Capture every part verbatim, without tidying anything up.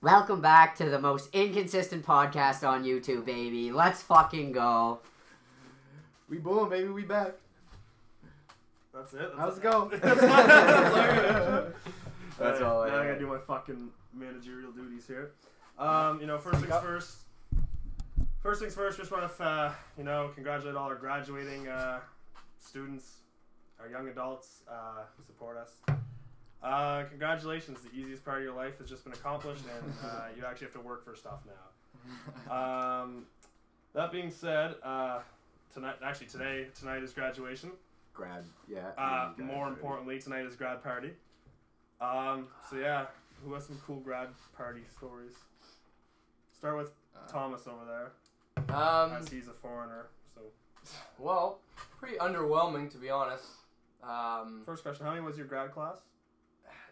Welcome back to the most inconsistent podcast on YouTube, baby. Let's fucking go. We boom, baby. We back. That's it. Let's go. That's all I Now I gotta do my fucking managerial duties here. Um, you know, first things first. First things first, just want to, uh, you know, congratulate all our graduating uh, students, our young adults uh, who support us. Uh, congratulations, the easiest part of your life has just been accomplished, and uh, you actually have to work for stuff now. Um, that being said, uh, tonight, actually today, tonight is graduation. Grad, yeah. Uh, grad more grad importantly, grad. Tonight is grad party. Um, so yeah, who has some cool grad party stories? Start with uh, Thomas over there, um, as he's a foreigner, so. Well, pretty underwhelming, to be honest. Um, First question, how many was your grad class?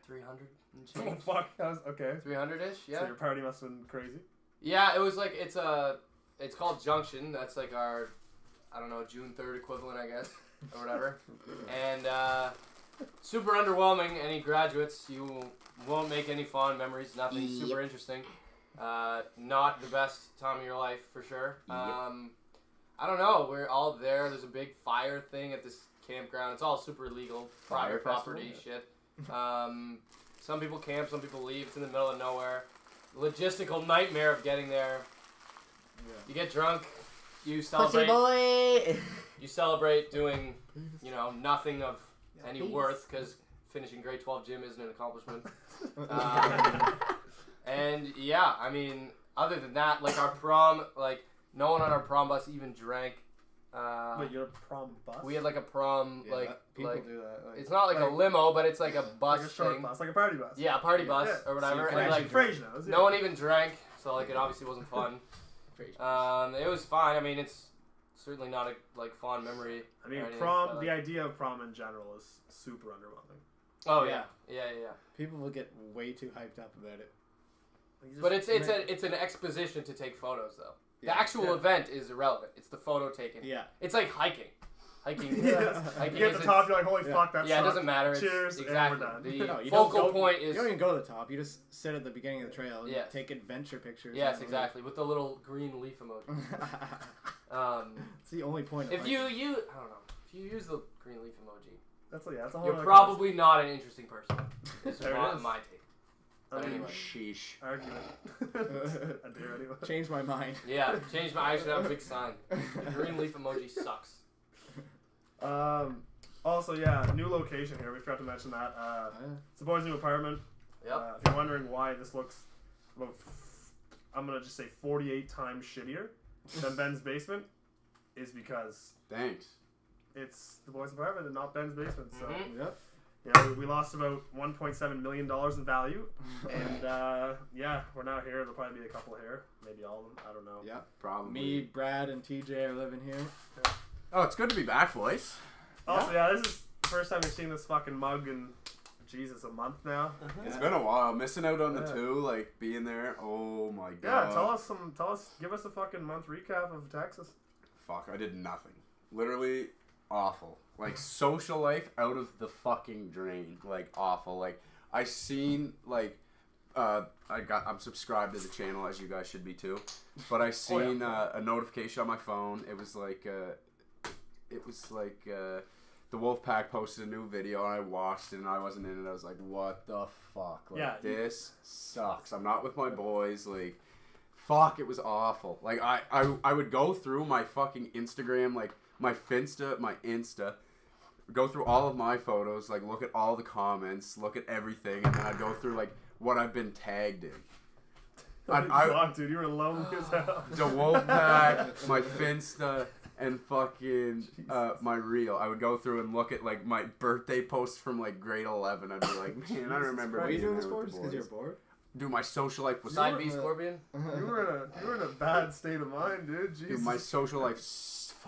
three hundred and change. Oh, fuck. That was, okay. three hundred-ish, yeah. So your party must have been crazy. Yeah, it was like, it's a, it's called Junction. That's like our, I don't know, June third equivalent, I guess, or whatever. And uh, super underwhelming. Any graduates, you won't make any fond memories, nothing yep. super interesting. Uh, not the best time of your life, for sure. Yep. Um, I don't know. We're all there. There's a big fire thing at this campground. It's all super illegal, private property yeah. shit. Um, some people camp, some people leave. It's in the middle of nowhere. Logistical nightmare of getting there. Yeah. You get drunk. You celebrate. Pussy boy. You celebrate doing, you know, nothing of yeah, any please. worth because finishing grade twelve gym isn't an accomplishment. um, and yeah, I mean, other than that, like our prom, like no one on our prom bus even drank. Uh, Wait, your prom bus? We had like a prom, yeah, like people like, do that. Like, it's not like, like a limo, but it's like a bus like a short thing. Bus, like a party bus. Yeah, a party yeah, bus yeah. or whatever. So and like, knows, yeah. no one even drank, so like it obviously wasn't fun. um, it was fine. I mean, it's certainly not a like fond memory. I mean, anything, prom. But, like, the idea of prom in general is super underwhelming. Oh yeah, yeah, yeah. yeah, yeah. People will get way too hyped up about it. Like, but it's it's a, it's an exposition to take photos though. The yeah, actual yeah. event is irrelevant. It's the photo taken. Yeah. It's like hiking. Hiking. yeah. hiking you get to the top, you're like, holy yeah. fuck, that Yeah, sucked. It doesn't matter. It's Cheers, exactly. and we're done. The no, you focal don't go, point is... You don't even go to the top. You just sit at the beginning of the trail and yes. take adventure pictures. Yes, exactly. With the little green leaf emoji. um, it's the only point. If you, you... I don't know. If you use the green leaf emoji, that's yeah, that's a whole you're probably question. Not an interesting person. It's not my take. I mean, anyway. Sheesh. Argument. I do anyway. Change my mind. Yeah, change my eyes to that big sign. The green leaf emoji sucks. Um. Also, yeah, new location here. We forgot to mention that. Uh, it's the boys' new apartment. Yep. Uh, if you're wondering why this looks, about, I'm gonna just say forty-eight times shittier than Ben's basement, is because thanks. It's the boys' apartment and not Ben's basement. So. Mm-hmm. Yep. Yeah, we lost about one point seven million dollars in value, and uh, yeah, we're now here. There'll probably be a couple here, maybe all of them. I don't know. Yeah, probably. Me, Brad, and T J are living here. Yeah. Oh, it's good to be back, boys. Also, yeah, yeah this is the first time we've seen this fucking mug in, Jesus, a month now. Uh-huh. It's yeah. been a while. Missing out on yeah. the two, like, being there. Oh, my God. Yeah, tell us some, tell us, give us a fucking month recap of Texas. Fuck, I did nothing. Literally awful. Like, social life out of the fucking drain. Like, awful. Like, I seen, like, uh, I got, I'm subscribed to the channel, as you guys should be too. But I seen oh, yeah. uh, a notification on my phone. It was like, uh, it was like, uh, the Wolfpack posted a new video, and I watched it, and I wasn't in it. I was like, what the fuck? Like, yeah, this sucks. I'm not with my boys. Like, fuck, it was awful. Like, I, I, I would go through my fucking Instagram, like, my Finsta, my Insta, go through all of my photos, like, look at all the comments, look at everything, and then I'd go through, like, what I've been tagged in. I, I, I, dude, you were alone as hell. DeWolfpack, my Finsta, and fucking uh, my reel. I would go through and look at, like, my birthday posts from, like, grade eleven. I'd be like, man, Jesus I remember. Why are you doing this for? Just because you're bored? Dude, my social life was... Side B, Scorpion? You were, in a, you were in a bad state of mind, dude. Jesus. Dude, my social life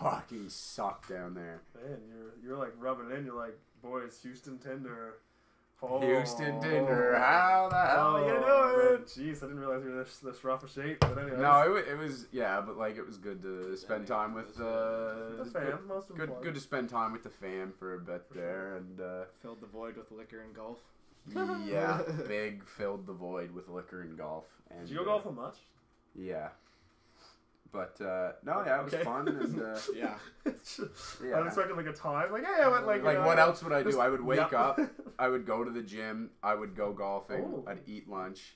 fucking sucked down there. Man, you're, you're like rubbing it in. You're like, boys, Houston Tinder, Oh. Houston Tinder, how the hell oh, you doing? Jeez, I didn't realize we were this, this rough of shape. But anyways. No, it, it was, yeah, but like it was good to spend time with uh, the fam. Good, most good, good to spend time with the fam for a bit for there, sure. and uh, filled the void with liquor and golf. Yeah, big filled the void with liquor and golf. And, did you go uh, golfing much? Yeah. But, uh, no, yeah, it was okay. fun, and, uh, yeah. yeah. I was expecting, like, a time, like, hey, I went, like, Like, uh, what else would I do? Just, I would wake yeah. up, I would go to the gym, I would go golfing, Ooh. I'd eat lunch,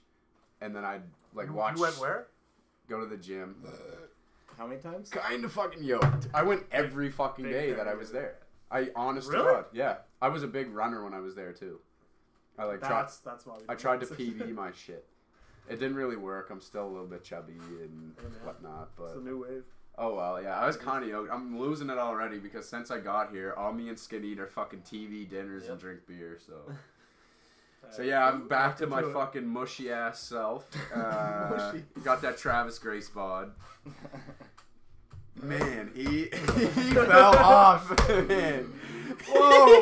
and then I'd, like, watch... You went where? Go to the gym. How many times? Kinda fucking yoked. I went every fucking big day big that I was there. I, honest really? to God, yeah. I was a big runner when I was there, too. I, like, that's, tried, that's why we I tried to P B my shit. It didn't really work. I'm still a little bit chubby and yeah, whatnot, but it's a new wave. Oh well, yeah. I was kind of yoked. I'm losing it already because since I got here, all me and Skinny eat are fucking T V dinners yep. and drink beer. So, so yeah, I'm back to my fucking mushy ass self. Uh, mushy. Got that Travis Grace bod. Man, he he fell off. Man, whoa,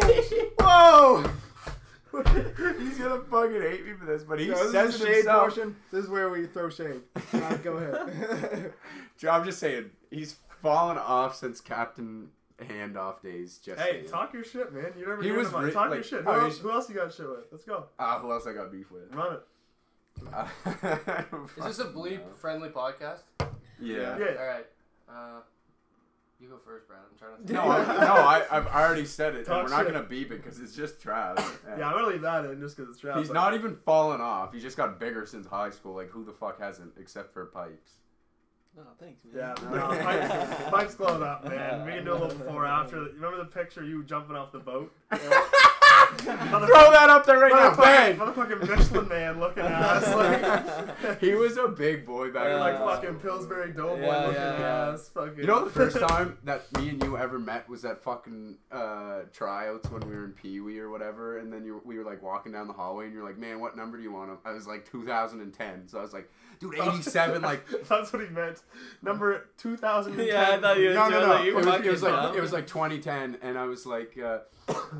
whoa. He's gonna fucking hate me for this, but he no, says this is it himself. Portion. This is where we throw shade. Uh, go ahead. I'm just saying, he's fallen off since Captain Handoff days. Just hey, saying. Talk your shit, man. You never he was on. Talk like, your shit. Who, oh, else, who else you got shit with? Let's go. Ah, uh, who else I got beef with? Run it. Uh, is this a bleep-friendly podcast? Yeah. yeah. yeah. All right. Uh... You go first, Brad. I'm trying to... No, I, no I, I've already said it. Talk and we're not going to beep it because it's just Trav. Yeah, I'm going to leave that in just because it's Trav. He's like, not even fallen off. He just got bigger since high school. Like, who the fuck hasn't, except for Pipes? No, thanks, man. Yeah, no, Pipes, Pipes glowed up, man. We can do a little before after. You remember the picture of you jumping off the boat? Throw that up there right now, bang! Motherfucking Michelin man looking at us. Like, he was a big boy back then. Yeah, like fucking Pillsbury Doughboy yeah, looking yeah, yeah. ass. Fucking. You know the first time that me and you ever met was at fucking uh, tryouts when we were in Peewee or whatever, and then you, we were like walking down the hallway and you're like, man, what number do you want? I was like two thousand ten, so I was like, dude, eighty-seven, like... That's what he meant. Number two thousand ten. Yeah, I thought you were no, no, no. Like, you it, was, it, was like, it was like twenty ten, and I was like, uh,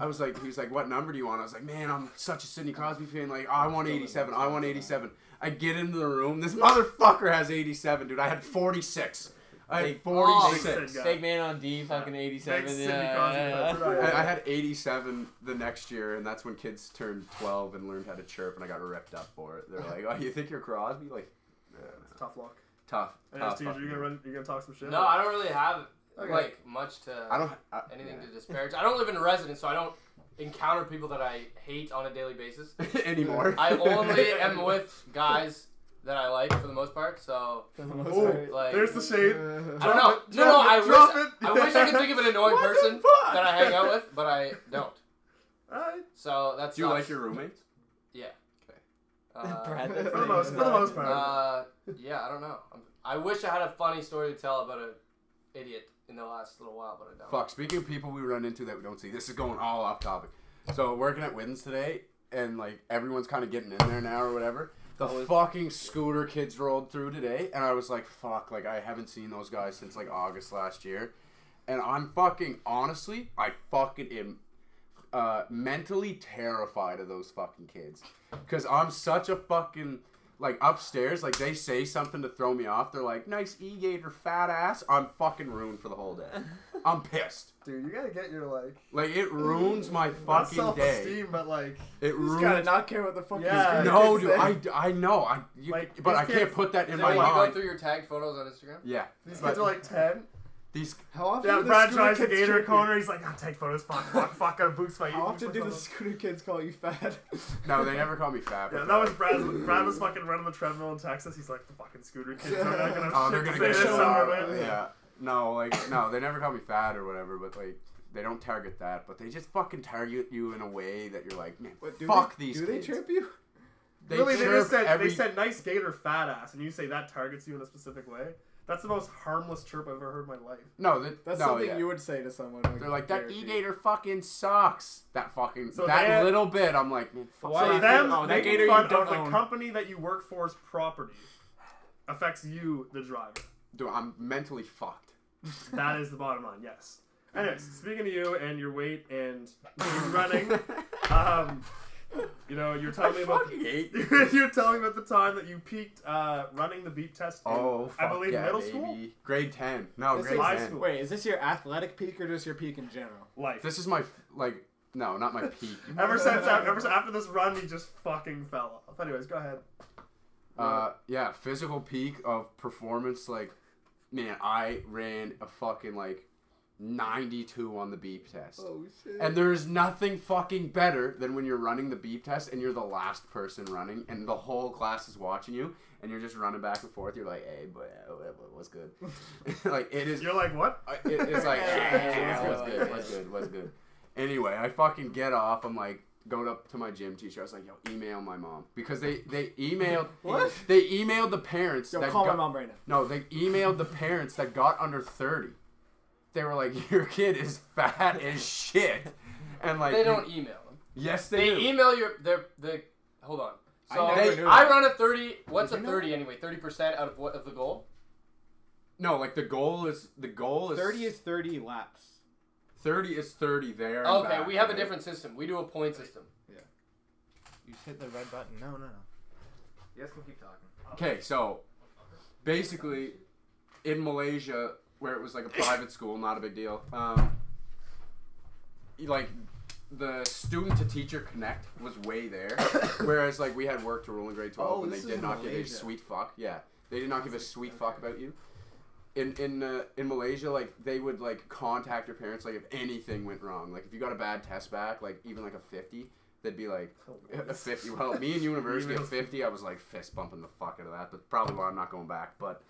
I was like, he was like, what number do you want? I was like, man, I'm such a Sidney Crosby fan. Like, oh, I want eighty-seven. I want eighty-seven. I get into the room. This motherfucker has eighty-seven, dude. I had forty-six. I had forty-six. Oh, Steak man on D, fucking eighty-seven. Yeah, yeah, yeah. I, I had eighty-seven the next year, and that's when kids turned twelve and learned how to chirp, and I got ripped up for it. They're like, oh, you think you're Crosby? Like, yeah. It's a tough luck. Tough. And tough, teacher, you gonna run, you gonna talk some shit? No, I don't really have okay. like much to. I don't I, anything yeah. to disparage. I don't live in residence, so I don't encounter people that I hate on a daily basis anymore. I only am with guys that I like for the most part. So, Ooh, like, there's the shade. I don't know. It, no, no. It, I wish it. I wish I could think of an annoying what person that I hang out with, but I don't. Right. So that's. Do you like your roommates? Yeah. Uh, Brad, for the most, for the most part. Uh, yeah, I don't know. I'm, I wish I had a funny story to tell about an idiot in the last little while, but I don't. Fuck, speaking of people we run into that we don't see, this is going all off topic. So, working at Wins today, and like everyone's kind of getting in there now or whatever. The Always. fucking scooter kids rolled through today, and I was like, fuck, like I haven't seen those guys since like August last year. And I'm fucking, honestly, I fucking am. Uh, mentally terrified of those fucking kids because I'm such a fucking like upstairs like they say something to throw me off, they're like nice e-gator fat ass, I'm fucking ruined for the whole day. I'm pissed, dude. You gotta get your like like it ruins my fucking self esteem, day but like it ruins you gotta not care what the fuck yeah, no dude saying. I I know I you, like, but I kids, can't put that in my mind. You go through your tagged photos on Instagram yeah these but, kids are like ten. These, how often yeah, Brad tries to gator corner. He's like, I'll take photos. Fuck, fuck, fuck. I boost my. How often do the scooter kids call you fat? No, they never call me fat. Yeah, that was Brad. Brad was fucking running the treadmill in Texas. He's like, the fucking scooter kids are not gonna. Oh, they're gonna get shot. Yeah, no, like, no, they never call me fat or whatever. But like, they don't target that. But they just fucking target you in a way that you're like, man, what, fuck they, these. Do kids. They trip you? They really, they just said every... they said nice gator fat ass, and you say that targets you in a specific way. That's the most harmless chirp I've ever heard in my life. No, that, that's no, something yeah. you would say to someone. Like, they're like, that e-gator fucking sucks. That fucking, so that had, little bit, I'm like, man, fuck. So so them oh, that gator fun you don't of own. The company that you work for's property affects you, the driver. Dude, I'm mentally fucked. That is the bottom line, yes. Anyways, speaking of you and your weight and running, um... You know, you're telling I me about the, you're telling me about the time that you peaked uh, running the beep test. In, oh, fuck I believe yeah, middle baby. school, grade ten. No, this grade ten. School. Wait, is this your athletic peak or just your peak in general? Life. This is my like. No, not my peak. ever since ever after this run, he just fucking fell off. Anyways, go ahead. Uh, yeah, physical peak of performance. Like, man, I ran a fucking like ninety-two on the beep test. Oh shit! And there is nothing fucking better than when you're running the beep test and you're the last person running, and the whole class is watching you, and you're just running back and forth. You're like, hey, what's good? Like it is. You're like what? It, it's like yeah, what's good? What's good? What's good? Anyway, I fucking get off. I'm like, going up to my gym teacher. I was like, yo, email my mom. Because they, they emailed... What? They emailed the parents yo, that call got, my mom right now. No, they emailed the parents that got under thirty. They were like, your kid is fat as shit. And like... They don't you, email them. Yes, they, they do. They email your... Their, their, hold on. So I, they, I run a thirty... What's a thirty anyway? thirty percent out of what of the goal? No, like the goal is... The goal is... thirty is thirty laps. Thirty is thirty there. Okay, back, we have right? a different system. We do a point system. Yeah. You just hit the red button. No, no, no. You guys can keep talking. Okay, so basically, in Malaysia, where it was like a private school, not a big deal. Um, like the student to teacher connect was way there, whereas like we had work to rule in grade twelve, oh, and they did not Malaysia. give a sweet fuck. Yeah, they did not give a sweet okay. fuck about you. In in uh, in Malaysia, like they would like contact your parents, like if anything went wrong, like if you got a bad test back, like even like a fifty, they'd be like oh, a fifty. Well, me in university at fifty, I was like fist bumping the fuck out of that. That's probably why I'm not going back. But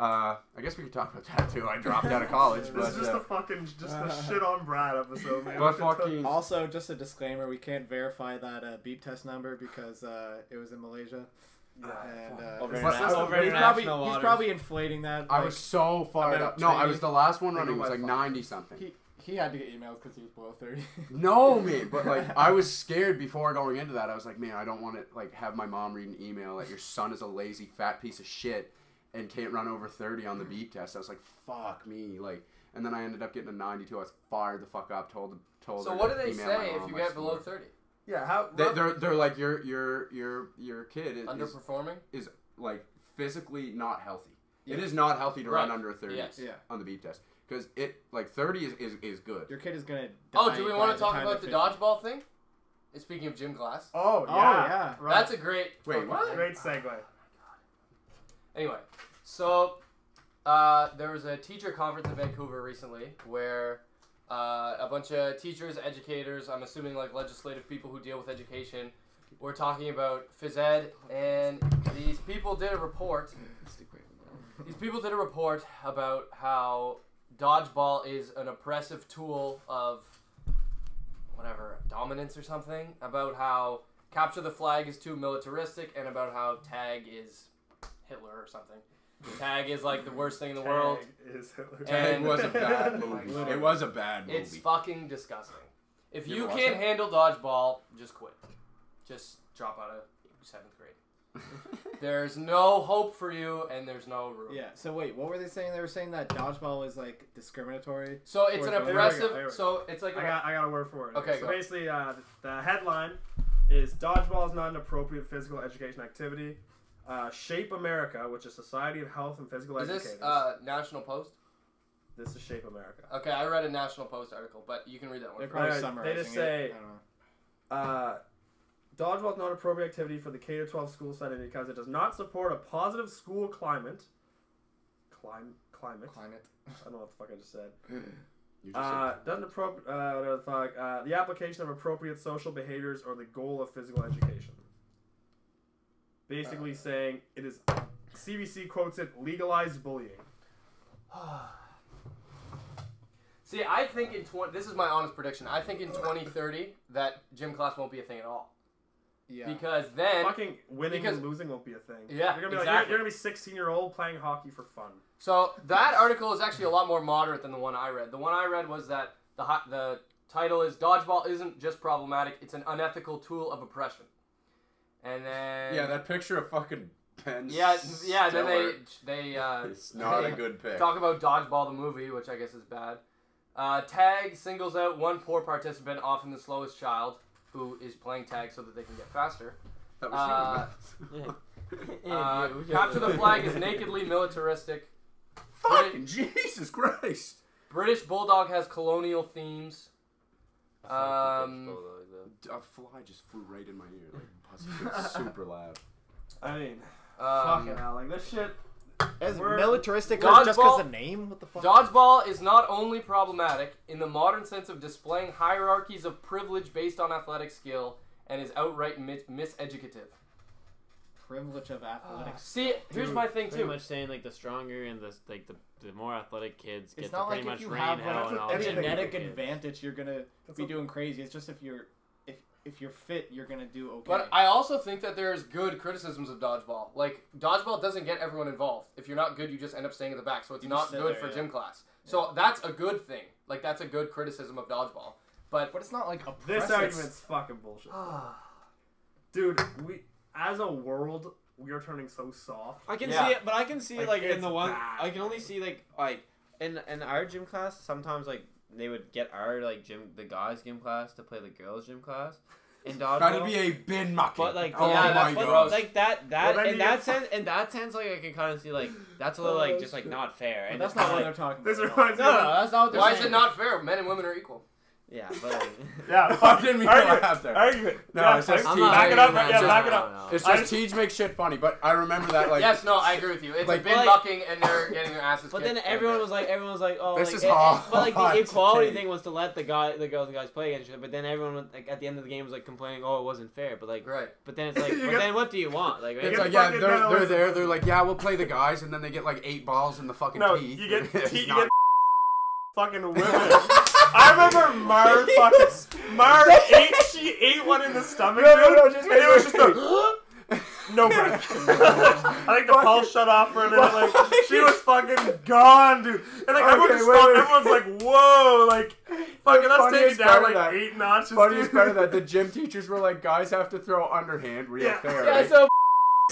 uh, I guess we could talk about that too. I dropped out of college. This but, is just uh, a fucking just a uh, shit on Brad episode, man. But fucking also just a disclaimer: we can't verify that uh, beep test number because uh, it was in Malaysia. Yeah, and, uh, over over he's, probably, he's probably inflating that. Like, I was so fired up. No, I was the last one running. It was like ninety something. He, he had to get emails because he was below thirty. No, man, but like I was scared before going into that. I was like, man, I don't want to like have my mom read an email like your son is a lazy fat piece of shit and can't run over thirty on the beep test. I was like, fuck me, like. And then I ended up getting a ninety-two. I was fired the fuck up. Told told. So her what do they say if you get below thirty? Yeah, how they, they're they're like your your your your kid is underperforming is, is like physically not healthy. Yeah. It is not healthy to right. run under thirty yes. yeah. on the beep test because it like thirty is, is, is good. Your kid is gonna. Die oh, do we want to talk about the dodgeball thing? And speaking of gym class. Oh yeah, oh, yeah. Right. That's a great wait. What? Great segue. Oh, my God. Anyway, so uh, there was a teacher conference in Vancouver recently where. Uh, a bunch of teachers, educators, I'm assuming like legislative people who deal with education, were talking about phys ed, and these people did a report. These people did a report about how dodgeball is an oppressive tool of whatever dominance or something. About how capture the flag is too militaristic, and about how tag is Hitler or something. Tag is like the worst thing in the Tag world. Is Hitler. Tag was a bad movie. It was a bad movie. It's fucking disgusting. If you, you can't it? handle dodgeball, just quit. Just drop out of seventh grade. There's no hope for you, and there's no room. Yeah. So wait, what were they saying? They were saying that dodgeball is like discriminatory. So it's an oppressive. Go, so it's like I got I got a word for it. Okay. So go. basically, uh, the headline is dodgeball is not an appropriate physical education activity. Uh, Shape America, which is Society of Health and Physical Educators. Is this uh, National Post? This is Shape America. Okay, I read a National Post article, but you can read that one. They're probably summarizing it. They just say, uh, dodgeball is not an appropriate activity for the K through twelve school setting because it does not support a positive school climate. Clim climate? Climate. I don't know what the fuck I just said. You just uh, said doesn't appropriate, uh, whatever the fuck, uh, the application of appropriate social behaviors or the goal of physical education. Basically uh, saying it is, C B C quotes it, legalized bullying. See, I think in twenty, this is my honest prediction. I think in twenty thirty that gym class won't be a thing at all. Yeah. Because then fucking winning because, and losing won't be a thing. Yeah. You're gonna be exactly. like, you're, you're gonna be sixteen year old playing hockey for fun. So that article is actually a lot more moderate than the one I read. The one I read was that the hot, the title is dodgeball isn't just problematic; it's an unethical tool of oppression. And then yeah, that picture of fucking Ben. Yeah, yeah. Stiller. Then they they uh, it's not they a good pick. Talk about dodgeball the movie, which I guess is bad. Uh, tag singles out one poor participant, often the slowest child, who is playing tag so that they can get faster. That was uh, yeah. uh, Capture the flag is nakedly militaristic. Fucking British, Jesus Christ! British Bulldog has colonial themes. Um, a fly just flew right in my ear, like super loud. I mean, um, fucking hell, like this shit. As militaristic just because the name? What the fuck? Dodgeball is not only problematic in the modern sense of displaying hierarchies of privilege based on athletic skill and is outright mis miseducative. Privilege of athletics. Uh, see, here's Dude, my thing too. Pretty much saying like the stronger and the like the, the more athletic kids get to pretty much rain hell and all that. It's not like if you have a genetic advantage, you're gonna be doing crazy. It's just if you're if if you're fit, you're gonna do okay. But I also think that there's good criticisms of dodgeball. Like dodgeball doesn't get everyone involved. If you're not good, you just end up staying in the back. So it's not good for gym class. So that's a good thing. Like that's a good criticism of dodgeball. But but it's not like oppressive. This argument's fucking bullshit. Dude, we. As a world, we are turning so soft. I can yeah. see it, but I can see like, like in the one, bad. I can only see like like in in our gym class. Sometimes like they would get our like gym, the guys' gym class to play the girls' gym class. And dodgeball. That'd be a bin mucking. But like, oh yeah, my but, gosh. like that that well, in that sense, in that sense, like I can kind of see like that's a little like just like not fair. And that's not what they're talking about. This reminds no, me no, no, that's not what they're Why saying. Is it not fair? Men and women are equal. Yeah, but like, yeah, no, I didn't mean to laugh there. Argument. No, yeah, it's just I'm Teej. Back it up, yeah, just, back it up. No, no. It's just, just Teej makes shit funny, but I remember that like. Yes, no, I agree with you. It's like, been like, bucking and they're getting their asses. But then everyone was like, everyone was like, oh, this like, is it, hard. It, but like the equality thing was to let the guy, the girls and guys play against each other. But then everyone like at the end of the game was like complaining, oh, it wasn't fair. But like, right. But then it's like, but then what do you want? Like, right? It's like yeah, they're they're there. They're like yeah, we'll play the guys, and then they get like eight balls in the fucking teeth. You get you get fucking women. I remember Mar fucking Mar ate she ate one in the stomach. No, no, no, just and it was just a no breath. I think the pulse shut off for a minute. Like she was fucking gone, dude. And like okay, everyone just wait, stopped. Wait. Everyone's like, whoa, like fucking let's take it down like that. eight notches. Funniest part of that, the gym teachers were like, guys have to throw underhand real yeah. fair. Yeah, right? so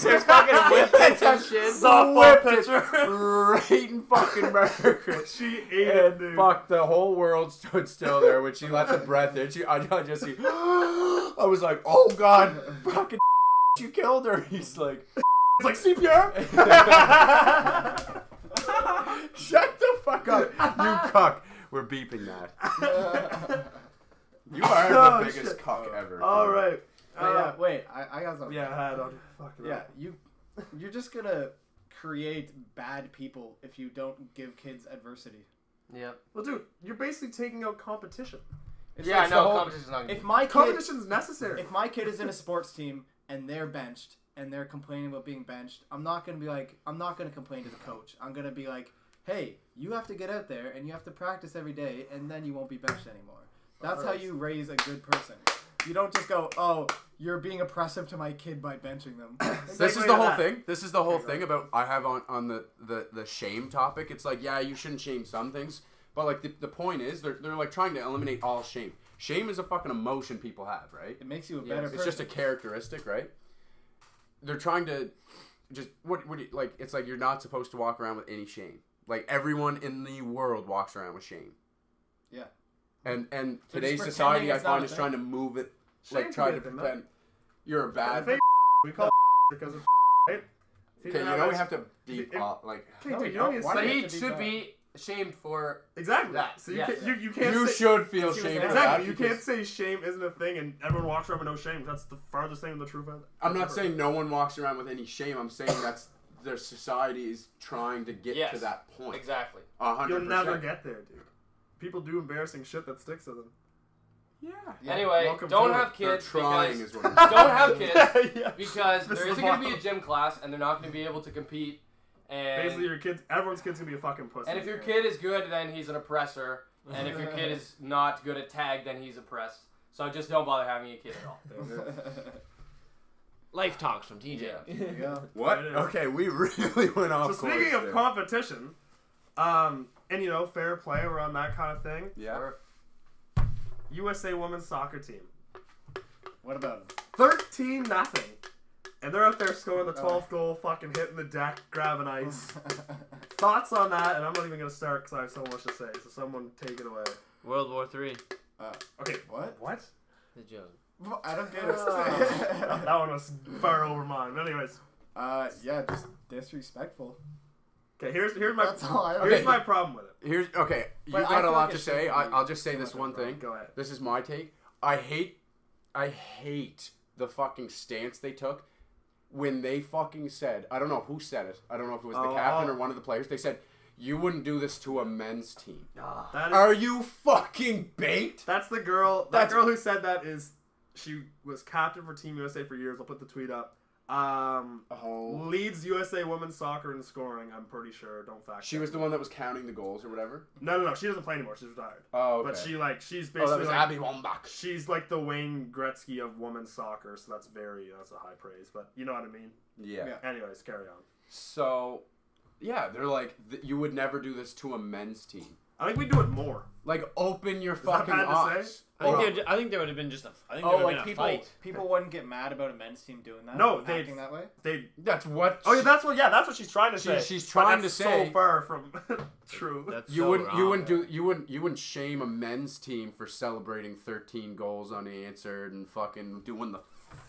There's fucking whip and shit. Softball pitcher. Right in fucking Margaret. She ate and it, dude. Fuck, the whole world stood still there when she let the breath in. She, I, I just see. I was like, oh god, fucking you killed her. He's like, it's like C P R? Shut the fuck up, you cuck. We're beeping that. You are oh, the biggest shit. cuck ever. Alright. Uh, yeah, wait, I, I got something. Yeah, I don't fuck it Yeah, up. you, you're just gonna create bad people if you don't give kids adversity. Yeah. Well, dude, you're basically taking out competition. It's yeah, like I know. Whole, competition's not good. If my kid, competition's necessary. If my kid is in a sports team and they're benched and they're complaining about being benched, I'm not gonna be like, I'm not gonna complain to the coach. I'm gonna be like, hey, you have to get out there and you have to practice every day, and then you won't be benched anymore. That's how you raise a good person. You don't just go, oh, you're being oppressive to my kid by benching them. This is the whole that. thing. This is the whole okay, thing about I have on, on the, the, the shame topic. It's like, yeah, you shouldn't shame some things. But, like, the, the point is they're, they're, like, trying to eliminate all shame. Shame is a fucking emotion people have, right? It makes you a better yes. person. It's just a characteristic, right? They're trying to just, what, what do you, like, it's like you're not supposed to walk around with any shame. Like, everyone in the world walks around with shame. Yeah. And and so today's society, I find, is trying to move it, shame like trying to pretend you're a bad. Thing we call no. because of right. Okay, you know we have to deep if, off, like. No, you know, but he should off. be shamed for exactly that. So you yes. can, you you can't. You say, should feel shame. Exactly. For that you can't say shame isn't a thing, and everyone walks around with no shame. That's the farthest thing from the truth. I'm not saying heard. no one walks around with any shame. I'm saying that's their society is trying to get yes. to that point. Exactly. one hundred percent. You'll never get there, dude. People do embarrassing shit that sticks to them. Yeah. yeah. Anyway, Welcome don't have kids because is what don't have kids yeah. because this there isn't going to be a gym class and they're not going to be able to compete. And basically, your kids, everyone's kid's going to be a fucking pussy. And if your kid is good, then he's an oppressor. And if your kid is not good at tag, then he's oppressed. So just don't bother having a kid at all. Life talks from T J. Yeah. Yeah. What? Okay, we really went off. So speaking course, of there. competition, um. And, you know, fair play around that kind of thing. Yeah. Or U S A women's soccer team. What about them? thirteen nothing. And they're out there scoring the twelfth goal, fucking hitting the deck, grabbing ice. Thoughts on that? And I'm not even going to start because I have so much to say. So someone take it away. World War Three. Uh, okay. What? What? the joke? I don't get it. That one was far over mine. But anyways. Uh, yeah, just disrespectful. Okay, here's here's my That's all I here's okay. my problem with it. Here's okay. But You've got a lot like to say. I, I'll just say this one problem. thing. Go ahead. This is my take. I hate, I hate the fucking stance they took when they fucking said. I don't know who said it. I don't know if it was oh, the captain oh. or one of the players. They said, "You wouldn't do this to a men's team." Oh, that is, Are you fucking baked? That's the girl. That that's, girl who said that is. She was captain for Team U S A for years. I'll put the tweet up. Um, oh. Leads U S A women's soccer in scoring, I'm pretty sure. Don't fact She that. was the one that was counting the goals or whatever? No, no, no. She doesn't play anymore. She's retired. Oh, okay. But she, like, she's basically... Oh, that was like, Abby Wambach. She's, like, the Wayne Gretzky of women's soccer, so that's very... That's a high praise, but you know what I mean? Yeah. yeah. Anyways, carry on. So, yeah, they're like, th- you would never do this to a men's team. I think we do it more. Like, open your Is fucking eyes. I think, oh. there, I think there would have been just a. I think oh, there like been people, a fight. People wouldn't get mad about a men's team doing that. No, they acting that way. They. That's what. She, oh, yeah, that's what. Yeah, that's what she's trying to she, say. She's trying that's to say. So far from true. That's you so wouldn't. Wrong, you wouldn't man. do. You wouldn't. You wouldn't shame a men's team for celebrating thirteen goals unanswered and fucking doing the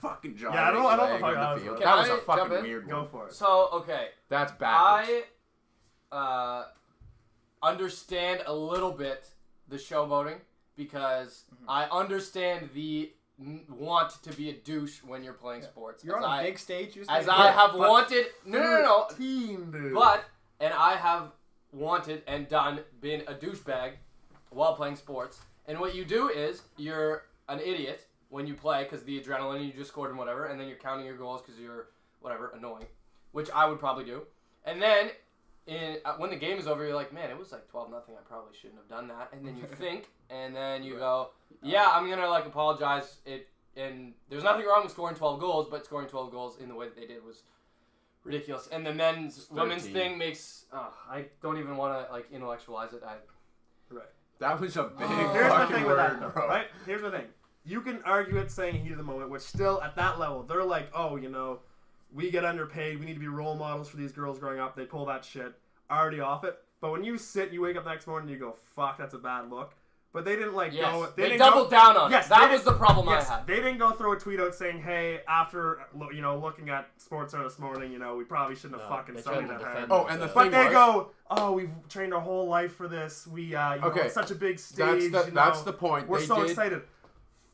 fucking job. Yeah, I don't. I don't know if I was. That was a fucking weird one. Go for it. So okay, that's backwards. I uh, understand a little bit the showboating. Because mm-hmm. I understand the n- want to be a douche when you're playing yeah. sports. You're as on I, a big stage. You're as I have wanted. No, no, no, no. Team, dude. But, and I have wanted and done, been a douchebag while playing sports. And what you do is you're an idiot when you play because the adrenaline you just scored and whatever. And then you're counting your goals because you're, whatever, annoying. Which I would probably do. And then in uh, when the game is over, you're like, man, it was like twelve nothing. I probably shouldn't have done that. And then you think. And then you go, yeah, I'm going to, like, apologize. It And there's nothing wrong with scoring twelve goals, but scoring twelve goals in the way that they did was ridiculous. And the men's, women's thing makes, oh, I don't even want to, like, intellectualize it. I, right. That was a big oh. Here's the thing with that, though, right? Here's the thing. You can argue it saying heat of the moment, which still, at that level, they're like, oh, you know, we get underpaid. We need to be role models for these girls growing up. They pull that shit already off it. But when you sit, you wake up the next morning, and you go, fuck, that's a bad look. But they didn't, like, yes. go... They, they didn't doubled go, down on yes, it. That was the problem yes, I had. They didn't go throw a tweet out saying, hey, after, you know, looking at sports this morning, you know, we probably shouldn't have no, fucking studied that head. Oh, and the But thing they was, go, oh, we've trained our whole life for this. We, uh, you okay, know, it's such a big stage. That's the, you know, that's the point. We're they so did, excited.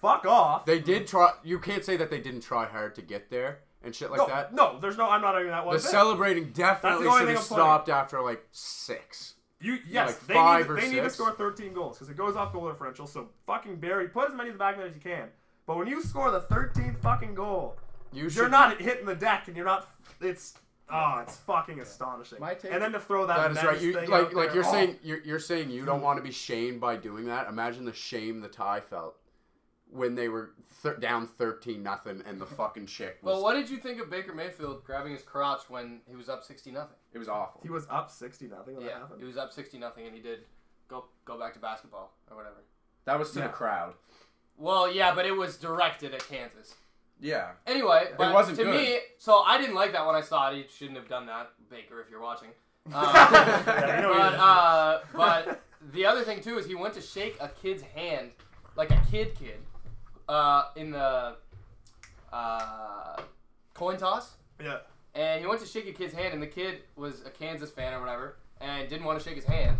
Fuck off. They did try... You can't say that they didn't try hard to get there and shit like no, that. No, there's no... I'm not arguing that one. The thing. Celebrating definitely should have stopped playing. After, like, six. You, yes, like they, need to, they need to score thirteen goals because it goes off goal differential. So fucking bury, put as many in the back net as you can. But when you score the thirteenth fucking goal, you you're not hitting the deck, and you're not. It's oh, it's fucking yeah. astonishing. My take and then to throw that. That is right. You, thing like, like you're oh. saying, you're, you're saying you don't want to be shamed by doing that. Imagine the shame the Thai felt when they were thir- down thirteen nothing, and the fucking chick. Was... Well, what did you think of Baker Mayfield grabbing his crotch when he was up sixty nothing? It was awful. He was up sixty nothing. Yeah, that he was up sixty nothing, and he did go go back to basketball or whatever. That was to yeah. the crowd. Well, yeah, but it was directed at Kansas. Yeah. Anyway, yeah. But it wasn't to good. me. So I didn't like that when I saw it. He shouldn't have done that, Baker, if you're watching. Um, yeah, but, uh, but the other thing too is he went to shake a kid's hand, like a kid kid, uh, in the uh, coin toss. Yeah. And he went to shake a kid's hand, and the kid was a Kansas fan or whatever, and didn't want to shake his hand.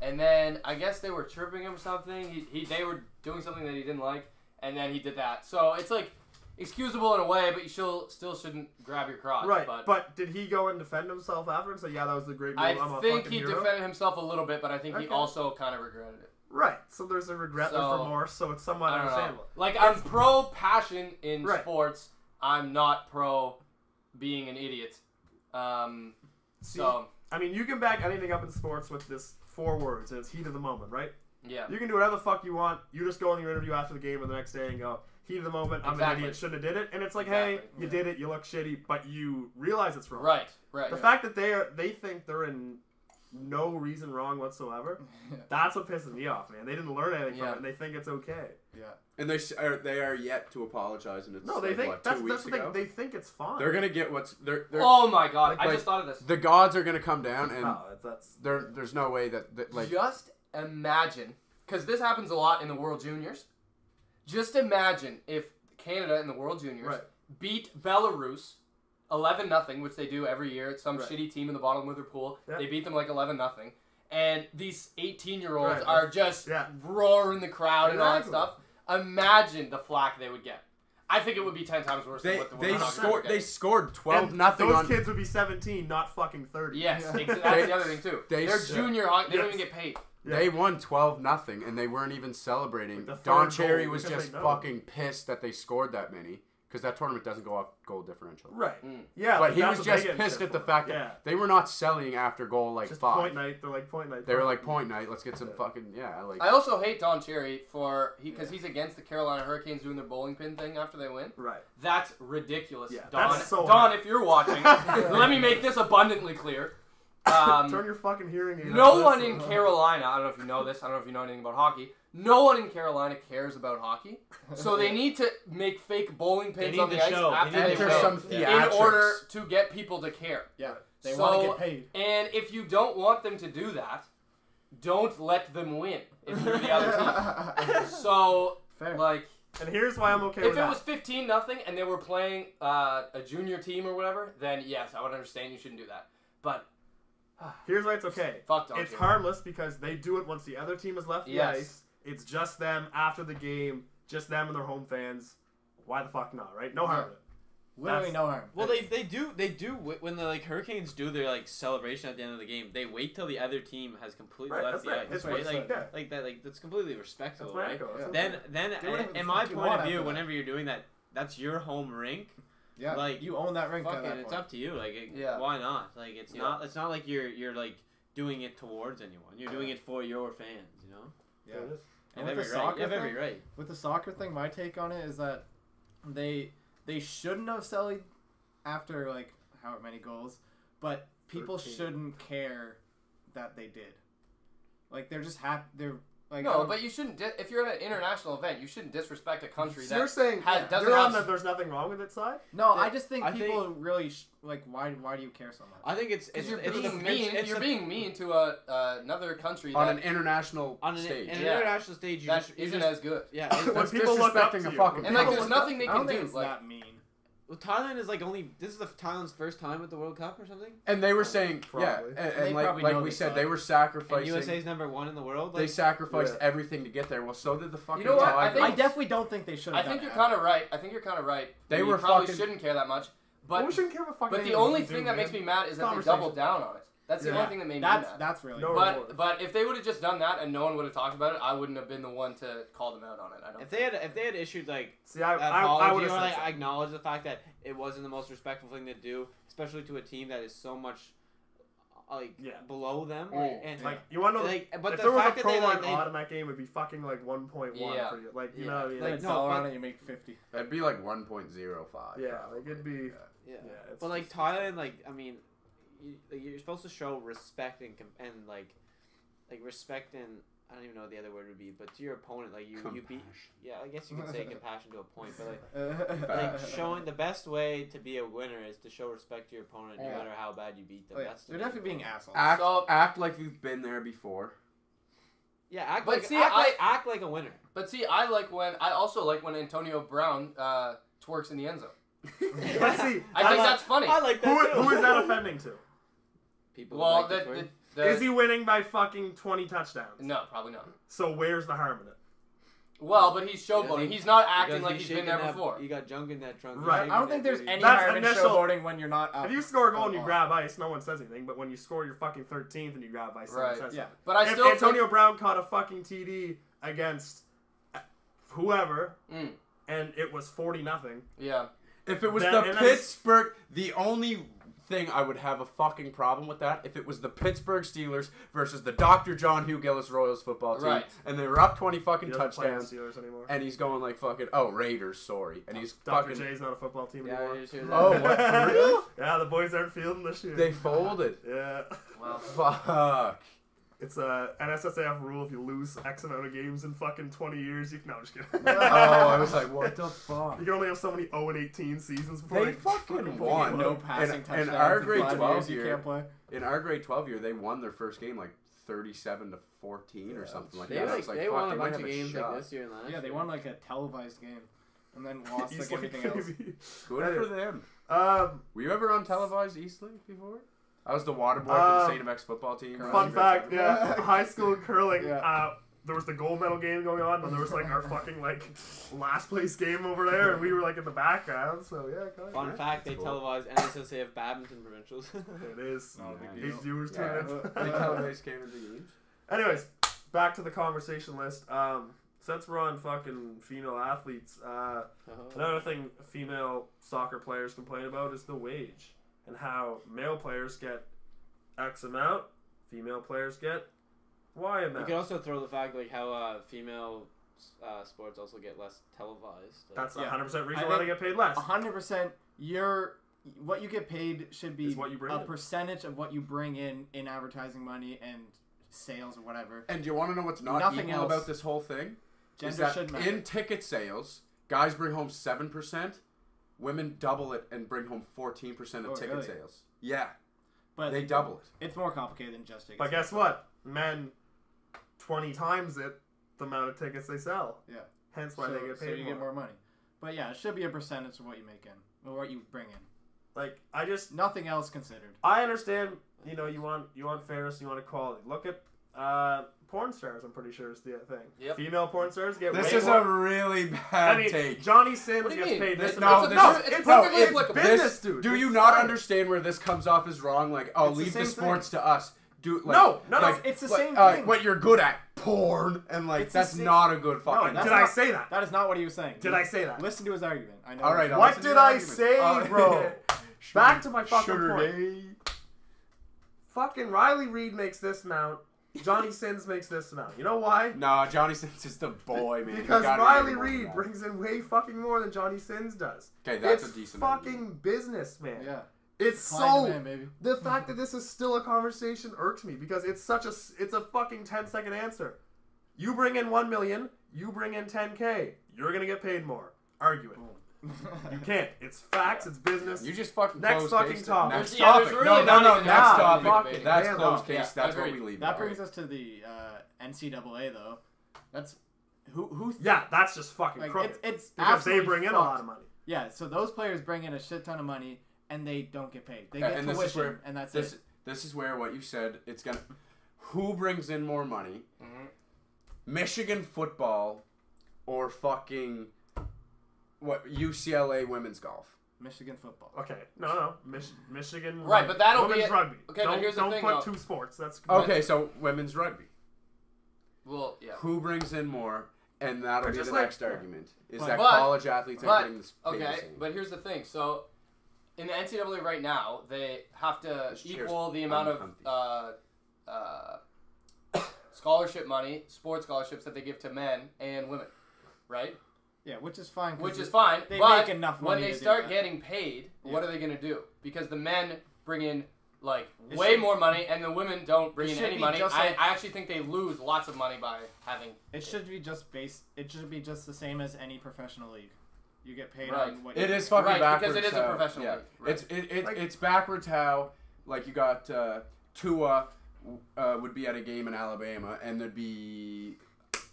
And then I guess they were chirping him or something. He, he They were doing something that he didn't like, and then he did that. So it's, like, excusable in a way, but you still, still shouldn't grab your crotch. Right, but, but did he go and defend himself after and say, yeah, that was the great move, I I'm a think he hero. defended himself a little bit, but I think okay. he also kind of regretted it. Right, so there's a regret so, and remorse, so it's somewhat understandable. Like, it's, I'm pro-passion in right. sports. I'm not pro- being an idiot. Um, See, so I mean, you can back anything up in sports with this four words, and it's heat of the moment, right? Yeah. You can do whatever the fuck you want. You just go on your interview after the game or the next day and go, heat of the moment, exactly. I'm an idiot, shouldn't have did it. And it's like, exactly. hey, you yeah. did it, you look shitty, but you realize it's wrong. Right, right. The yeah. fact that they are, they think they're in no reason wrong whatsoever, that's what pisses me off, man. They didn't learn anything yeah. from it, and they think it's okay. Yeah. And they are they are yet to apologize, and it's no, they like, think what, that's, two that's weeks the ago? Thing. They think it's fine. They're gonna get what's they're. they're oh my god! Like, I like, just thought of this. The gods are gonna come down, and oh, that's, there there's no way that, that like. Just imagine, because this happens a lot in the World Juniors. Just imagine if Canada in the World Juniors right. beat Belarus eleven nothing, which they do every year. It's some right. shitty team in the bottom of their pool. Yep. They beat them like eleven nothing. And these eighteen-year-olds right. are just yeah. roaring the crowd exactly. and all that stuff. Imagine the flack they would get. I think it would be ten times worse they, than what the They scored. They scored twelve and nothing. Those on... kids would be seventeen, not fucking thirty. Yes, yeah. exactly. That's they, the other thing too. They, They're junior yeah. hockey. They yes. don't even get paid. Yeah. They won twelve nothing, and they weren't even celebrating. Like Don Cherry was just fucking pissed that they scored that many because that tournament doesn't go off goal differential. Right. Mm. Yeah. But, but he was just pissed at the fact yeah. that they were not selling after goal like just five. Point night. They're like point night. They were like point night. Let's get some fucking yeah. Like I also hate Don Cherry for he because yeah. he's against the Carolina Hurricanes doing their bowling pin thing after they win. Right. That's ridiculous. Yeah. Don. That's so Don, hard. If you're watching, let me make this abundantly clear. Um, Turn your fucking hearing aid. No one in Carolina, I don't know if you know this, I don't know if you know anything about hockey, no one in Carolina cares about hockey. So they need to make fake bowling pins on the ice show. after they, they win some in order to get people to care. Yeah, they so, want to get paid. And if you don't want them to do that, don't let them win if you're the other team. So, fair. like... And here's why I'm okay if with that. If it was fifteen nothing and they were playing uh, a junior team or whatever, then yes, I would understand you shouldn't do that. But... Here's why it's okay. Fuck it's harmless because they do it once the other team has left the yes. ice. It's just them after the game, just them and their home fans. Why the fuck not, right? No harm. Yeah. Literally That's, no harm. Well, they, they do they do when the like Hurricanes do their like celebration at the end of the game. They wait till the other team has completely right, left the right. ice. It's right? Like, like, that. like that, like that's completely respectful, that's right? Yeah. Then then in, in my point of view, whenever you're doing that, that's your home rink. Yeah, like you own that rink. Fuck it, it's up to you. Like, it, yeah. why not? Like, it's yeah. not. It's not like you're you're like doing it towards anyone. You're doing it for your fans. You know. Yeah. It is. And, and with the right. soccer thing, right. with the soccer thing, my take on it is that they they shouldn't have sellied after like however many goals, but people thirteen shouldn't care that they did. Like they're just happy. They're Like, no, um, but you shouldn't. Di if you're at an international event, you shouldn't disrespect a country. So that you're saying has, yeah, doesn't you're on that there's nothing wrong with its side. No, that, I just think I people think, really sh like. Why? Why do you care so much? I think it's it's you're it's, being it's, mean. It's, you're a, being mean to a uh, another country on that, an international on an, stage. An yeah. international stage you that just, isn't just, as good. Yeah, that's when people look up to you. Fucking and like, there's nothing they can do. It's not mean. Well, Thailand is like only this is the Thailand's first time at the World Cup or something. And they were saying, probably. yeah, and, and like like we said, they were sacrificing. And U S A's number one in the world. Like, they sacrificed yeah. everything to get there. Well, so did the fucking. You know what? I, think, I definitely don't think they should. I think you're kind of right. I think you're kind of right. They we were probably fucking, shouldn't care that much. But well, we shouldn't care about fucking. But the only thing that makes me mad is that they doubled down on it. That's the yeah. only thing that made me mad. That's, that's really no But reward. But if they would have just done that and no one would have talked about it, I wouldn't have been the one to call them out on it. I don't. If think. they had if they had issued like See, I, I, I would have like, acknowledged the fact that it wasn't the most respectful thing to do, especially to a team that is so much like yeah. below them. Mm. And like you want to like, but if the there fact was a pro line like, on in that game would be fucking like one point one yeah. for you. Like you yeah. know what I mean? Like, like no, on it you make fifty. It'd be like one point zero five. Yeah, probably. like it'd be yeah. yeah but like Thailand, like I mean. You're supposed to show respect and and like, like respect and I don't even know what the other word would be, but to your opponent, like you, you beat. Yeah, I guess you could say compassion to a point, but like, like showing the best way to be a winner is to show respect to your opponent, no yeah. matter how bad you beat them. Oh, yeah. That's they're definitely being assholes. Act, so, act like you've been there before. Yeah, act but like see, act, I, like, act like a winner. But see, I like when I also like when Antonio Brown uh, twerks in the end zone. yeah. But see, I, I think like, that's funny. I like that. Who, who is that offending to? People well, like the, the, the, is he winning by fucking twenty touchdowns? No, probably not. So where's the harm in it? Well, but he's showboating. He's not acting like he's been there that, before. You got junk in that trunk. Right. I don't think there's any harm in showboating when you're not up. If you score a goal and you grab ice, no one says anything. But when you score your fucking thirteenth and you grab ice, right. no one says yeah. anything. But I if still Antonio think... Brown caught a fucking T D against whoever, mm. and it was forty nothing. Yeah. If it was then, the Pittsburgh, the only... thing I would have a fucking problem with that if it was the Pittsburgh Steelers versus the Doctor John Hugh Gillis Royals football team, right. and they were up twenty fucking touchdowns, and he's going like fucking oh Raiders sorry, and he's Doctor fucking J's not a football team yeah, anymore. Oh what, really? Yeah, the boys aren't fielding this year. They folded. Yeah. Well, fuck. It's a N S S A F rule. If you lose X amount of games in fucking twenty years, you can. No, I'm just kidding. oh, I was like, what the fuck? You can only have so many zero and eighteen seasons before they, they fucking won. No passing touchdowns. In our grade twelve year, you can't play. In our grade twelve year, they won their first game like thirty-seven to fourteen yeah, or something like they that. Like, was like, they won a bunch of games like this year and last. Yeah, they year. won like a televised game, and then lost like everything else. Good for them. Um, were you ever on televised Eastlake before? I was the water boy uh, for the Saint of X football team. Fun fact, yeah, high school curling. Yeah. Uh, there was the gold medal game going on, and there was like our fucking like last place game over there, and we were like in the background. So yeah, kind of fun yeah. fact, That's they cool. televised N S S A F badminton provincials. It is not a big deal. These viewers yeah. tuned in. They televised game of the games. Anyways, back to the conversation list. Um, since we're on fucking female athletes, uh, uh-huh. another thing female soccer players complain about is the wage and how male players get X amount, female players get. Why am I? You could also throw the fact like how uh, female uh, sports also get less televised. Like, That's one hundred percent reason why they get paid less. One hundred percent. Your what you get paid should be what you bring a in. percentage of what you bring in in advertising money and sales or whatever. And do you want to know what's not Nothing equal else. about this whole thing? Gender Is that should matter. In ticket sales, guys bring home seven percent, women double it and bring home fourteen percent of oh, ticket really? sales. Yeah, but they double it. It's more complicated than just tickets. But guess what, men. twenty times it, the amount of tickets they sell. Yeah. Hence why so, they get paid so you more. get more money. But yeah, it should be a percentage of what you make in, or what you bring in. Like, I just... Nothing else considered. I understand, you know, you want you want fairness, you want equality. Look at uh, porn stars, I'm pretty sure is the thing. Yep. Female porn stars get this way This is more. a really bad I mean, take. Johnny Sins gets mean? paid this amount. No, no, it's perfectly applicable. Business, dude. Do you not understand where this comes off as wrong? Like, oh, leave the sports to us. Do, like, no, no, like, it's the like, same uh, thing. What you're good at, porn, and like it's that's not a good fucking. No, did not, I say that? That is not what he was saying. Did, did I say that? Listen to his argument. I know. All right. What did I argument. say, uh, bro? Back to my fucking point. Fucking Riley Reid makes this amount. Johnny Sins makes this amount. You know why? No, Johnny Sins is the boy, man. Because Riley Reid brings in way fucking more than Johnny Sins does. Okay, that's it's a decent. Fucking idea. business, man. Yeah. It's so man, baby. the fact that this is still a conversation irks me because it's such a it's a fucking ten second answer. You bring in one million, you bring in ten K, you're gonna get paid more. Argue it. You can't. It's facts. Yeah. It's business. You just fucking next fucking topic. Next yeah, topic. Really no, no, no. Next topic. topic. That's closed case. Yeah, that's where we leave. That brings right. us to the uh, N C double A though. That's who who. Yeah, that's just fucking like, crooked. It's, it's because they bring fucked. in a lot of money. Yeah, so those players bring in a shit ton of money. And they don't get paid. They get and tuition, this is where, and that's this, it. This is where what you said, it's going to... Who brings in more money? Mm-hmm. Michigan football or fucking... What? U C L A women's golf. Michigan football. Okay. No, no. Mich Michigan Right, rugby. but that'll women's be... Women's rugby. Okay, don't, but here's don't the thing, put though. two sports. That's... Okay, so women's rugby. Well, yeah. Who brings in more... And that'll or be the like, next yeah. argument. Is but, that but, college athletes but, are bringing this Okay, but here's the thing. So... In the N C double A right now, they have to Just equal the amount of uh, uh, scholarship money, sports scholarships that they give to men and women, right? Yeah, which is fine. Which is fine, they but make enough money when they to start do that. getting paid, yeah. what are they going to do? Because the men bring in like it way should, more money, and the women don't bring in any money. Like, I, I actually think they lose lots of money by having. It, it should be just based. It should be just the same as any professional league. You get paid right. on what you It is fucking right, backwards. Because it is how, a professional yeah. league. Right. It's, it, it, like, it's backwards how, like, you got uh, Tua uh, would be at a game in Alabama, and there'd be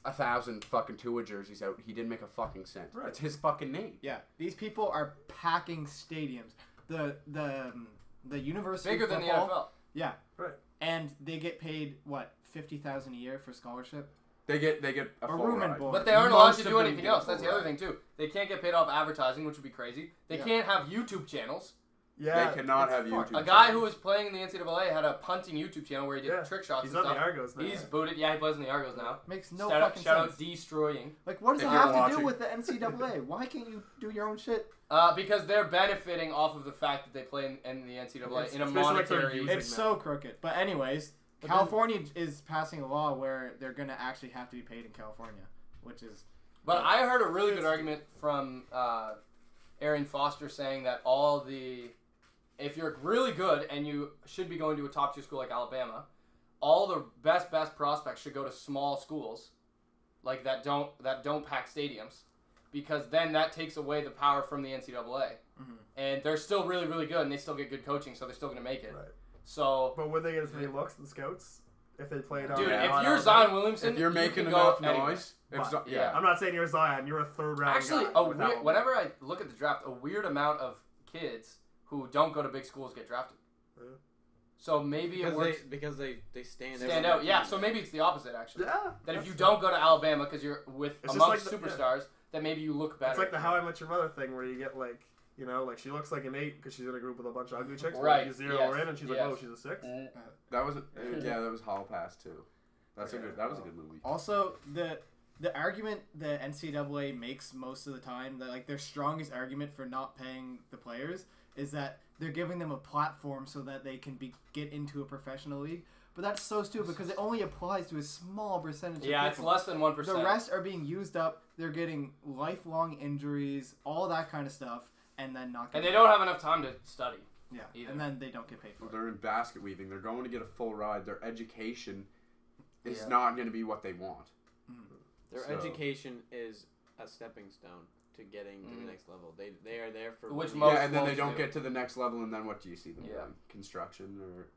a thousand fucking Tua jerseys out. He didn't make a fucking cent. Right. It's his fucking name. Yeah. These people are packing stadiums. The, the, um, the university Bigger football, than the N F L. Yeah. Right. And they get paid, what, fifty thousand dollars a year for scholarship? They get they get a, a room and board. But they aren't allowed to do anything else. That's the other thing too. They can't get paid off advertising, which would be crazy. They yeah. can't have YouTube channels. Yeah, they cannot have YouTube. Channels. A guy who was playing in the N C double A had a punting YouTube channel where he did yeah. trick shots. He's and stuff. He's on the Argos now. He's booted. Yeah, he plays in the Argos now. Makes no shout fucking out, shout sense. Shout out destroying. Like, what does if it have watching. to do with the N C double A? Why can't you do your own shit? Uh, because they're benefiting off of the fact that they play in, in the N C double A it's, in a monetary. Like it's so crooked. But anyways. California is passing a law where they're going to actually have to be paid in California, which is... But uh, I heard a really good argument from uh, Aaron Foster saying that all the... If you're really good and you should be going to a top-tier school like Alabama, all the best, best prospects should go to small schools like that don't that don't pack stadiums because then that takes away the power from the N C double A. Mm-hmm. And they're still really, really good and they still get good coaching, so they're still going to make it. Right. So, but would they get as many looks and scouts? if they played on. Dude, if on you're Zion out, Williamson, if you're making you enough noise. If so, yeah. yeah, I'm not saying you're Zion. You're a third round. Actually, guy a we- whenever I look at the draft, a weird amount of kids who don't go to big schools get drafted. Yeah. So maybe because it works they, because they they stand, stand out. Yeah. So maybe it's the opposite actually. Yeah. That if you don't go to Alabama because you're with it's amongst like the, superstars, yeah. then maybe you look better. It's like the How I Met Your Mother thing where you get like. You know, like she looks like an eight because she's in a group with a bunch of ugly chicks. Right. You zero yes. her in, and she's yes. like, "Oh, she's a six." That was, a, yeah, that was Hall Pass too. That's yeah. a good. That was a good movie. Also, the the argument that N C double A makes most of the time, that like their strongest argument for not paying the players, is that they're giving them a platform so that they can be get into a professional league. But that's so stupid because it only applies to a small percentage yeah, of people. Yeah, it's less than one percent. The rest are being used up. They're getting lifelong injuries, all that kind of stuff. And then not. Get and they paid. Don't have enough time to study. Yeah. Either. And then they don't get paid for it. They're in basket weaving. They're going to get a full ride. Their education is yeah. not going to be what they want. Mm-hmm. Their so. education is a stepping stone to getting mm-hmm. to the next level. They they are there for which most yeah, and then they don't do. get to the next level. And then what do you see them yeah. doing? Construction or,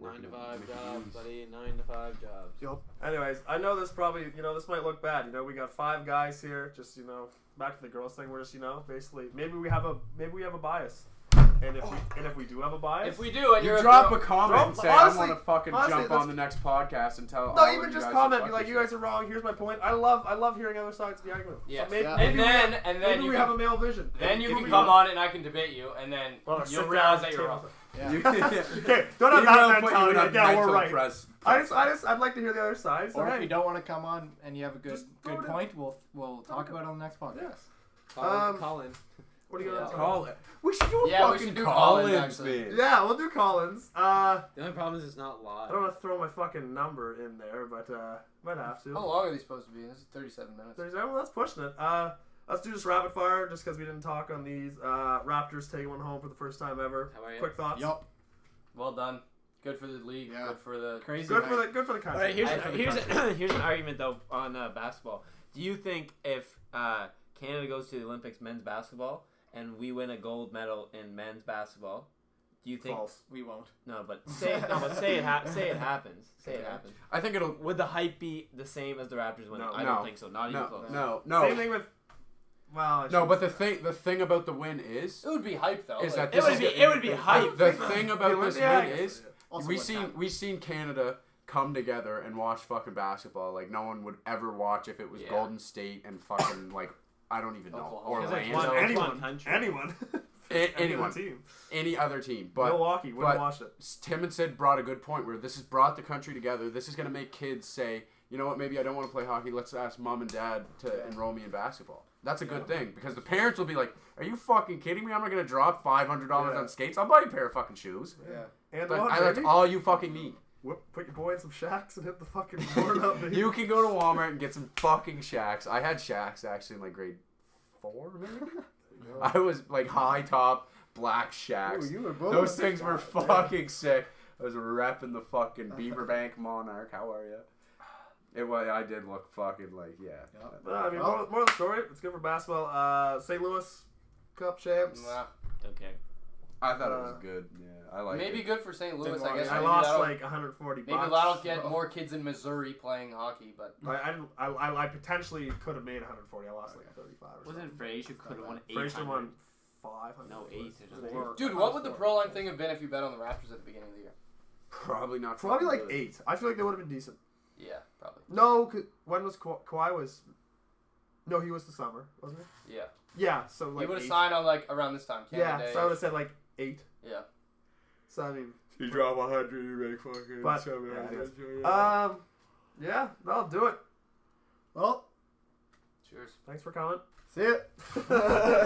or nine to five jobs, buddy. Nine to five jobs. Yep. Anyways, I know this probably you know this might look bad. You know we got five guys here. Just you know. Back to the girls thing, we're just, you know, basically, maybe we have a, maybe we have a bias. And if, oh. we, and if we do have a bias... If we do, and you you're drop a, a comment and say, honestly, I want to fucking honestly, jump on the next podcast and tell... No, even just comment, be like, you guys are wrong, here's my point. I love I love hearing other sides of the argument. Yes. So maybe, yeah. maybe, and then, have, and then maybe you we can, have a male vision. Then you can come on it and I can debate you, and then well, you'll realize that you're wrong. Yeah. yeah. Okay, don't have that mentality. Yeah, we're right. Press, press I just, I just, I'd like to hear the other side. Or if you don't want to come on and you have a good good point, we'll we'll talk about it on the next podcast. Call in. What are you yeah. going to call it? We should do a yeah, fucking Collins, man. Yeah, we'll do Collins. Uh, the only problem is it's not live. I don't want to throw my fucking number in there, but uh, might have to. How long are these supposed to be? This is thirty-seven minutes. thirty-seven? Well, that's pushing it. Uh, let's do just rapid fire, just because we didn't talk on these. Uh, Raptors taking one home for the first time ever. How are you? Quick thoughts. Yup. Well done. Good for the league. Yeah. Good for the crazy. Good for the good for the country. All right, here's an, for the here's country. A, here's an argument though on uh, basketball. Do you think if uh, Canada goes to the Olympics men's basketball? And we win a gold medal in men's basketball. Do you think False. we won't? No, but say no, but say it ha- say it happens. Say it happens. I think it'll. Would the hype be the same as the Raptors winning? No, I don't no, think so. Not no, even close. No, no. Same thing with. Well, no, but the thing the thing about the win is it would be hype though. Is like, that this it would is be it would be hype. The thing about this win is we seen we seen Canada come together and watch fucking basketball like no one would ever watch if it was yeah. Golden State and fucking like. I don't even know. Orlando. Like anyone. Country. Anyone. Any anyone. Team. Any other team. But, Milwaukee. Wouldn't watch it. Tim and Sid brought a good point where this has brought the country together. This is going to make kids say, you know what, maybe I don't want to play hockey. Let's ask mom and dad to enroll me in basketball. That's a good yeah. thing because the parents will be like, are you fucking kidding me? I'm not going to drop five hundred dollars yeah. on skates. I'll buy a pair of fucking shoes. Yeah. And like, I, that's all you fucking need. Whip, put your boy in some shacks and hit the fucking board up. You can go to Walmart and get some fucking shacks. I had shacks actually in like grade four, maybe. I was like high top black shacks. Ooh, you were both Those things were top. fucking yeah. sick. I was repping the fucking Beaverbank Monarch. How are you? It was. I did look fucking like yeah. yeah. But, I mean, more, more of the story. It's good for basketball. Uh, Saint Louis Cup champs. Nah, okay. I thought uh, it was good. Yeah, I like it. Maybe good for Saint Louis, I guess. I maybe lost like one hundred forty bucks. Maybe that'll get more kids in Missouri playing hockey, but... I I, I, I potentially could have made one hundred forty. I lost okay. like thirty-five or Wasn't something. Wasn't Frasier could have won eight hundred? Frasier won five hundred. No, eight. Dude, what would the pro line thing have been if you bet on the Raptors at the beginning of the year? Probably not. Probably like eight. I feel like they would have been decent. Yeah, probably. No, when was Ka- Kawhi was... No, he was the summer, wasn't he? Yeah. Yeah, so like... He would have signed on like around this time. Canada yeah, Day. So I would have said like... Eight. Yeah. So I mean, you drop a hundred, you make fucking. But yeah, yeah. um, yeah, that'll do it. Well, cheers. Thanks for coming. See ya.